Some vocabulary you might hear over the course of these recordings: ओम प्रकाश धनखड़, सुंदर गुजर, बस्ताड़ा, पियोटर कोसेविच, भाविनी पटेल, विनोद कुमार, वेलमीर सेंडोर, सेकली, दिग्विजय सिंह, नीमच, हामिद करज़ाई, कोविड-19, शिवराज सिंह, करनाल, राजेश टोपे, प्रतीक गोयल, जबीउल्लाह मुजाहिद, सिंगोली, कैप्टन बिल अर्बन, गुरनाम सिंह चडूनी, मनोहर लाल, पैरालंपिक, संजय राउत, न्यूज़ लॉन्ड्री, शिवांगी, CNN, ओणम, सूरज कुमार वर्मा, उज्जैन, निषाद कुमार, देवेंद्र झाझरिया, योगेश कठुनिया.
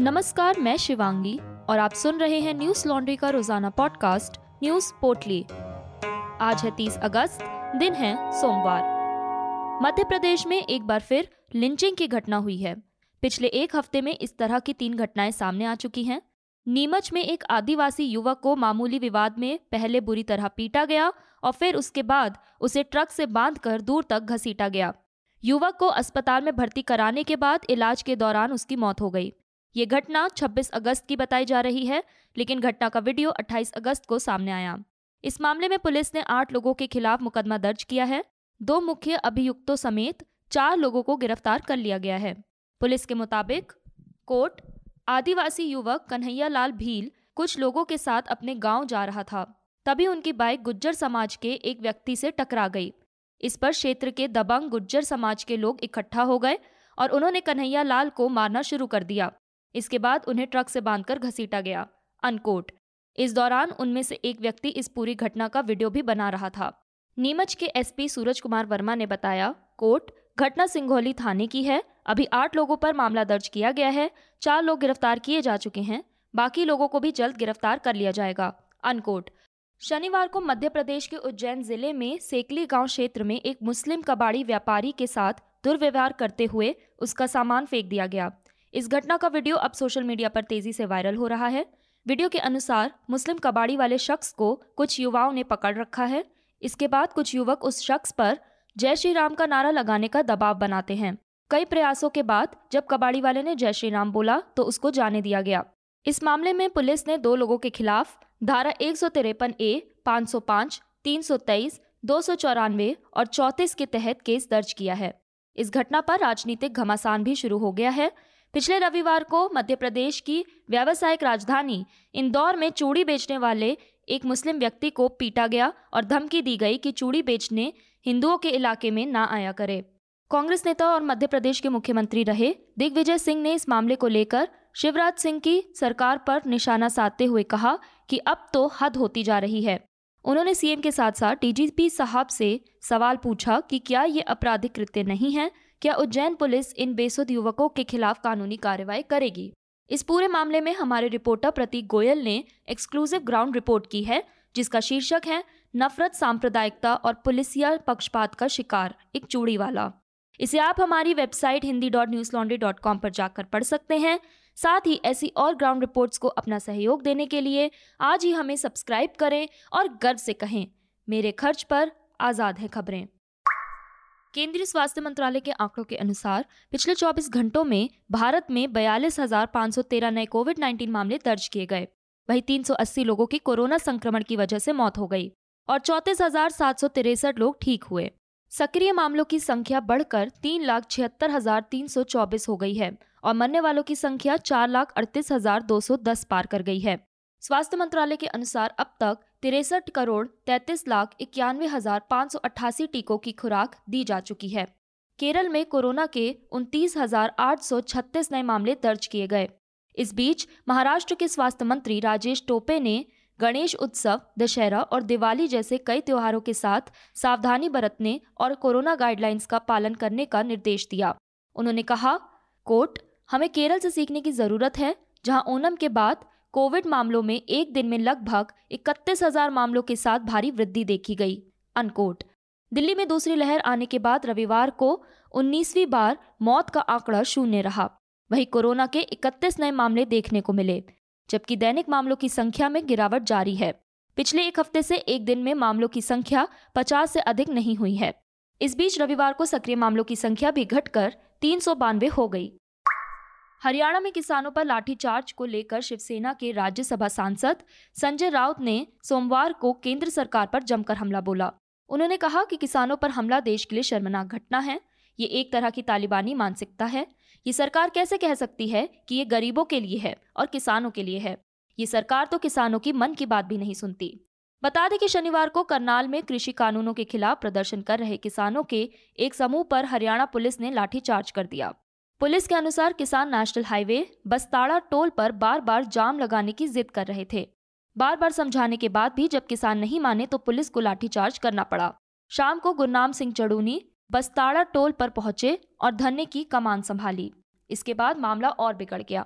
नमस्कार, मैं शिवांगी और आप सुन रहे हैं न्यूज़ लॉन्ड्री का रोजाना पॉडकास्ट न्यूज़ पोटली। आज है 30 अगस्त, दिन है सोमवार। मध्य प्रदेश में एक बार फिर लिंचिंग की घटना हुई है। पिछले एक हफ्ते में इस तरह की 3 घटनाएं सामने आ चुकी हैं। नीमच में एक आदिवासी युवक को मामूली विवाद में पहले बुरी तरह पीटा गया और फिर उसके बाद उसे ट्रक से बांधकर दूर तक घसीटा गया। युवक को अस्पताल में भर्ती कराने के बाद इलाज के दौरान उसकी मौत हो गई। ये घटना 26 अगस्त की बताई जा रही है, लेकिन घटना का वीडियो 28 अगस्त को सामने आया। इस मामले में पुलिस ने 8 लोगों के खिलाफ मुकदमा दर्ज किया है। 2 मुख्य अभियुक्तों समेत 4 लोगों को गिरफ्तार कर लिया गया है। पुलिस के मुताबिक कोट आदिवासी युवक कन्हैया लाल भील कुछ लोगों के साथ अपने गाँव जा रहा था, तभी उनकी बाइक गुज्जर समाज के एक व्यक्ति से टकरा गई। इस पर क्षेत्र के दबंग गुज्जर समाज के लोग इकट्ठा हो गए और उन्होंने कन्हैया लाल को मारना शुरू कर दिया। इसके बाद उन्हें ट्रक से बांधकर घसीटा गया अनकोट। इस दौरान उनमें से एक व्यक्ति इस पूरी घटना का वीडियो भी बना रहा था। नीमच के एसपी सूरज कुमार वर्मा ने बताया, कोर्ट घटना सिंगोली थाने की है। अभी 8 लोगों पर मामला दर्ज किया गया है। 4 लोग गिरफ्तार किए जा चुके हैं। बाकी लोगों को भी जल्द गिरफ्तार कर लिया जाएगा अनकोट। शनिवार को मध्य प्रदेश के उज्जैन जिले में सेकली गांव क्षेत्र में एक मुस्लिम कबाड़ी व्यापारी के साथ दुर्व्यवहार करते हुए उसका सामान फेंक दिया गया। इस घटना का वीडियो अब सोशल मीडिया पर तेजी से वायरल हो रहा है। वीडियो के अनुसार मुस्लिम कबाड़ी वाले शख्स को कुछ युवाओं ने पकड़ रखा है। इसके बाद कुछ युवक उस शख्स पर जय श्री राम का नारा लगाने का दबाव बनाते हैं। कई प्रयासों के बाद जब कबाड़ी वाले ने जय श्री राम बोला तो उसको जाने दिया गया। इस मामले में पुलिस ने 2 लोगों के खिलाफ धारा 153A, 505, 323, 294 और 34 के तहत केस दर्ज किया है। इस घटना पर राजनीतिक घमासान भी शुरू हो गया है। पिछले रविवार को मध्य प्रदेश की व्यावसायिक राजधानी इंदौर में चूड़ी बेचने वाले एक मुस्लिम व्यक्ति को पीटा गया और धमकी दी गई कि चूड़ी बेचने हिंदुओं के इलाके में ना आया करे। कांग्रेस नेता और मध्य प्रदेश के मुख्यमंत्री रहे दिग्विजय सिंह ने इस मामले को लेकर शिवराज सिंह की सरकार पर निशाना साधते हुए कहा कि अब तो हद होती जा रही है। उन्होंने सीएम के साथ साथ डीजीपी साहब से सवाल पूछा कि क्या ये आपराधिक कृत्य नहीं है? क्या उज्जैन पुलिस इन बेसुध युवकों के खिलाफ कानूनी कार्रवाई करेगी? इस पूरे मामले में हमारे रिपोर्टर प्रतीक गोयल ने एक्सक्लूसिव ग्राउंड रिपोर्ट की है, जिसका शीर्षक है नफरत, सांप्रदायिकता और पुलिसिया पक्षपात का शिकार एक चूड़ी वाला। इसे आप हमारी वेबसाइट hindi.newslaundry.com पर जाकर पढ़ सकते हैं। साथ ही ऐसी और ग्राउंड रिपोर्ट्स को अपना सहयोग देने के लिए आज ही हमें सब्सक्राइब करें और गर्व से कहें, मेरे खर्च पर आज़ाद है खबरें। केंद्रीय स्वास्थ्य मंत्रालय के आंकड़ों के अनुसार पिछले 24 घंटों में भारत में 42,513 नए कोविड-19 मामले दर्ज किए गए। वहीं 380 लोगों की कोरोना संक्रमण की वजह से मौत हो गई और 34,763 लोग ठीक हुए। सक्रिय मामलों की संख्या बढ़कर 3,76,324 हो गई है और मरने वालों की संख्या 4,38,210 पार कर गई है। स्वास्थ्य मंत्रालय के अनुसार अब तक 63,33,91,588 टीकों की खुराक दी जा चुकी है। केरल में कोरोना के 29,836 नए मामले दर्ज किए गए। इस बीच महाराष्ट्र के स्वास्थ्य मंत्री राजेश टोपे ने गणेश उत्सव, दशहरा और दिवाली जैसे कई त्योहारों के साथ सावधानी बरतने और कोरोना गाइडलाइंस का पालन करने का निर्देश दिया। उन्होंने कहा, कोट, हमें केरल से सीखने की जरूरत है, जहां ओणम के बाद कोविड मामलों में एक दिन में लगभग 31,000 मामलों के साथ भारी वृद्धि देखी गई अनकोट। दिल्ली में दूसरी लहर आने के बाद रविवार को 19वीं बार मौत का आंकड़ा 0 रहा। वहीं कोरोना के 31 नए मामले देखने को मिले, जबकि दैनिक मामलों की संख्या में गिरावट जारी है। पिछले एक हफ्ते से एक दिन में मामलों की संख्या 50 से अधिक नहीं हुई है। इस बीच रविवार को सक्रिय मामलों की संख्या भी घटकर 392 हो गई। हरियाणा में किसानों पर लाठीचार्ज को लेकर शिवसेना के राज्यसभा सांसद संजय राउत ने सोमवार को केंद्र सरकार पर जमकर हमला बोला। उन्होंने कहा कि किसानों पर हमला देश के लिए शर्मनाक घटना है। ये एक तरह की तालिबानी मानसिकता है। ये सरकार कैसे कह सकती है कि ये गरीबों के लिए है और किसानों के लिए है? ये सरकार तो किसानों की मन की बात भी नहीं सुनती। बता दें कि शनिवार को करनाल में कृषि कानूनों के खिलाफ प्रदर्शन कर रहे किसानों के एक समूह पर हरियाणा पुलिस ने लाठीचार्ज कर दिया। पुलिस के अनुसार किसान नेशनल हाईवे बस्ताड़ा टोल पर बार बार जाम लगाने की जिद कर रहे थे। बार बार समझाने के बाद भी जब किसान नहीं माने तो पुलिस को लाठीचार्ज करना पड़ा। शाम को गुरनाम सिंह चडूनी बस्ताड़ा टोल पर पहुंचे और धरने की कमान संभाली। इसके बाद मामला और बिगड़ गया।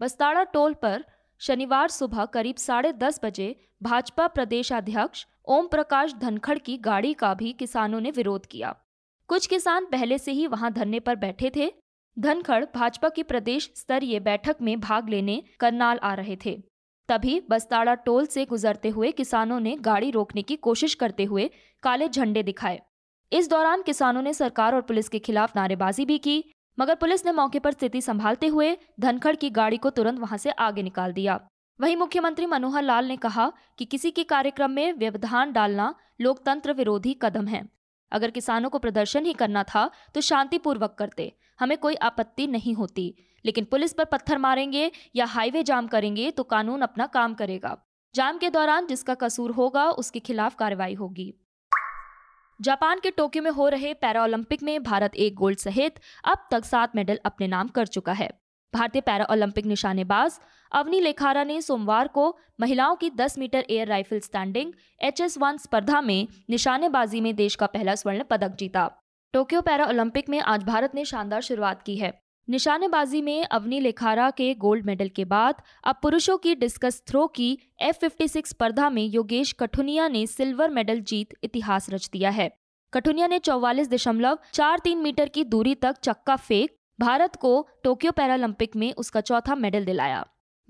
बस्ताड़ा टोल पर शनिवार सुबह करीब 10:30 बजे भाजपा प्रदेशाध्यक्ष ओम प्रकाश धनखड़ की गाड़ी का भी किसानों ने विरोध किया। कुछ किसान पहले से ही वहां धरने पर बैठे थे। धनखड़ भाजपा की प्रदेश स्तरीय बैठक में भाग लेने करनाल आ रहे थे, तभी बस्ताड़ा टोल से गुजरते हुए किसानों ने गाड़ी रोकने की कोशिश करते हुए काले झंडे दिखाए। इस दौरान किसानों ने सरकार और पुलिस के खिलाफ नारेबाजी भी की, मगर पुलिस ने मौके पर स्थिति संभालते हुए धनखड़ की गाड़ी को तुरंत वहां से आगे निकाल दिया। वहीं मुख्यमंत्री मनोहर लाल ने कहा कि किसी के कार्यक्रम में व्यवधान डालना लोकतंत्र विरोधी कदम है। अगर किसानों को प्रदर्शन ही करना था तो शांतिपूर्वक करते, हमें कोई आपत्ति नहीं होती, लेकिन पुलिस पर पत्थर मारेंगे या हाईवे जाम करेंगे तो कानून अपना काम करेगा। जाम के दौरान जिसका कसूर होगा उसके खिलाफ कार्रवाई होगी। जापान के टोक्यो में हो रहे पैरालंपिक में भारत 1 गोल्ड सहित अब तक 7 मेडल अपने नाम कर चुका है। भारतीय पैरालंपिक निशानेबाज अवनी लेखारा ने सोमवार को महिलाओं की 10 metre air rifle standing HS1 स्पर्धा में निशानेबाजी में देश का पहला स्वर्ण पदक जीता। टोक्यो पैरालंपिक में आज भारत ने शानदार शुरुआत की है। निशानेबाजी में अवनी लेखारा के गोल्ड मेडल के बाद अब पुरुषों की डिस्कस थ्रो की F56 स्पर्धा में योगेश कठुनिया ने सिल्वर मेडल जीत इतिहास रच दिया है। कठुनिया ने 44.43 मीटर की दूरी तक चक्का फेंक भारत को टोक्यो पैरालंपिक में उसका 4था मेडल दिलाया।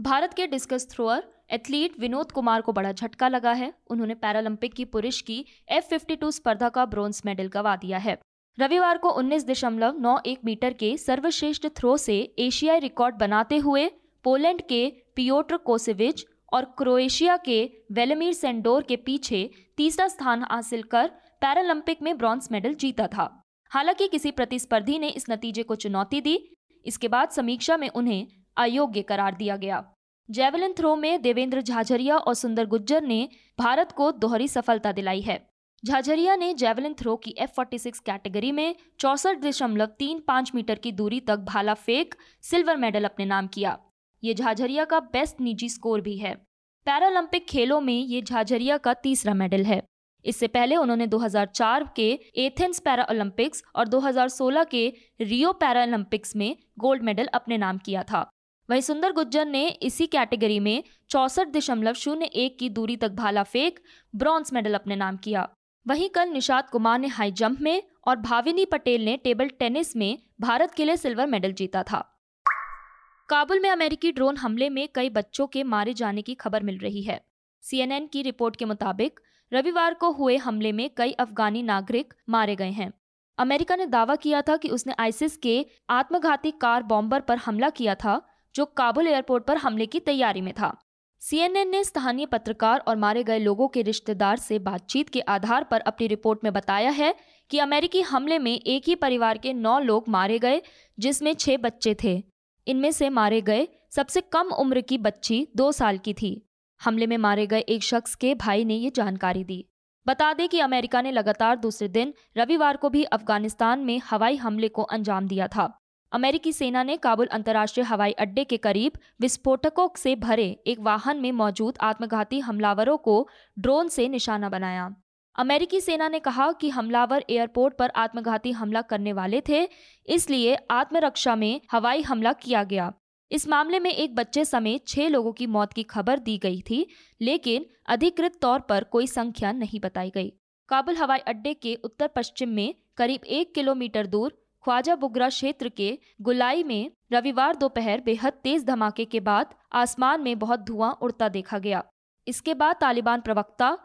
भारत के discus thrower athlete विनोद कुमार को बड़ा झटका लगा है। उन्होंने पैरालंपिक की पुरुष की F52 स्पर्धा का ब्रॉन्ज मेडल गंवा दिया है। रविवार को 19.91 मीटर के सर्वश्रेष्ठ थ्रो से एशियाई रिकॉर्ड बनाते हुए पोलैंड के पियोटर कोसेविच और क्रोएशिया के वेलमीर सेंडोर के पीछे तीसरा स्थान हासिल कर पैरालंपिक में ब्रॉन्ज मेडल जीता था। हालांकि किसी प्रतिस्पर्धी ने इस नतीजे को चुनौती दी। इसके बाद समीक्षा में उन्हें अयोग्य करार दिया गया। जेवलिन थ्रो में देवेंद्र झाझरिया और सुंदर गुजर ने भारत को दोहरी सफलता दिलाई है। झाझरिया ने जेवलिन थ्रो की F46 कैटेगरी में 64.35 मीटर की दूरी तक भाला फेंक सिल्वर मेडल अपने नाम किया। ये झाझरिया का बेस्ट निजी स्कोर भी है। पैरालंपिक खेलों में ये झाझरिया का तीसरा मेडल है। इससे पहले उन्होंने 2004 के एथेंस पैरालंपिक्स और 2016 के रियो पैरालंपिक्स में गोल्ड मेडल अपने नाम किया था। वहीं सुंदर गुज्जर ने इसी कैटेगरी में 64.01 की दूरी तक भाला फेंक ब्रॉन्ज मेडल अपने नाम किया। वहीं कल निषाद कुमार ने हाई जंप में और भाविनी पटेल ने टेबल टेनिस में भारत के लिए सिल्वर मेडल जीता था। काबुल में अमेरिकी ड्रोन हमले में कई बच्चों के मारे जाने की खबर मिल रही है। CNN की रिपोर्ट के मुताबिक रविवार को हुए हमले में कई अफगानी नागरिक मारे गए हैं। अमेरिका ने दावा किया था कि उसने ISIS के आत्मघाती कार बॉम्बर पर हमला किया था, जो काबुल एयरपोर्ट पर हमले की तैयारी में था। CNN ने स्थानीय पत्रकार और मारे गए लोगों के रिश्तेदार से बातचीत के आधार पर अपनी रिपोर्ट में बताया है कि अमेरिकी हमले में एक ही परिवार के 9 लोग मारे गए, जिसमें 6 बच्चे थे। इनमें से मारे गए सबसे कम उम्र की बच्ची 2 साल की थी। हमले में मारे गए एक शख्स के भाई ने ये जानकारी दी। बता दें कि अमेरिका ने लगातार दूसरे दिन रविवार को भी अफगानिस्तान में हवाई हमले को अंजाम दिया था। अमेरिकी सेना ने काबुल अंतर्राष्ट्रीय हवाई अड्डे के करीब विस्फोटकों से भरे एक वाहन में मौजूद आत्मघाती हमलावरों को ड्रोन से निशाना बनाया। अमेरिकी सेना ने कहा कि हमलावर एयरपोर्ट पर आत्मघाती हमला करने वाले थे, इसलिए आत्मरक्षा में हवाई हमला किया गया। इस मामले में एक बच्चे समेत 6 लोगों की मौत की खबर दी गई थी, लेकिन अधिकृत तौर पर कोई संख्या नहीं बताई गई। काबुल हवाई अड्डे के उत्तर पश्चिम में करीब 1 किलोमीटर दूर ख्वाजा बुगरा क्षेत्र के गुलाई में रविवार दोपहर बेहद तेज धमाके के बाद आसमान में बहुत धुआं उड़ता देखा गया। इसके बाद तालिबान प्रवक्ता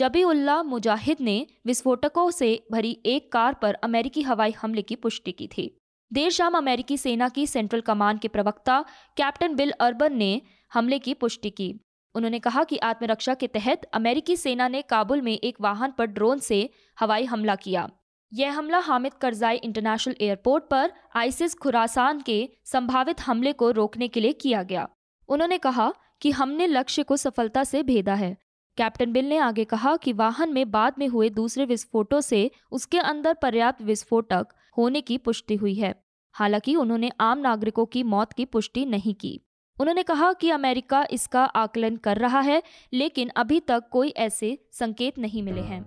जबीउल्लाह मुजाहिद ने विस्फोटकों से भरी एक कार पर अमेरिकी हवाई हमले की पुष्टि की थी। देर शाम अमेरिकी सेना की सेंट्रल कमान के प्रवक्ता कैप्टन बिल अर्बन ने हमले की पुष्टि की। उन्होंने कहा कि आत्मरक्षा के तहत अमेरिकी सेना ने काबुल में एक वाहन पर ड्रोन से हवाई हमला किया। यह हमला हामिद करज़ाई इंटरनेशनल एयरपोर्ट पर ISIS खुरासान के संभावित हमले को रोकने के लिए किया गया। उन्होंने कहा कि हमने लक्ष्य को सफलता से भेदा है। कैप्टन बिल ने आगे कहा कि वाहन में बाद में हुए दूसरे विस्फोटों से उसके अंदर पर्याप्त विस्फोटक होने की पुष्टि हुई है। हालांकि उन्होंने आम नागरिकों की मौत की पुष्टि नहीं की। उन्होंने कहा कि अमेरिका इसका आकलन कर रहा है, लेकिन अभी तक कोई ऐसे संकेत नहीं मिले हैं।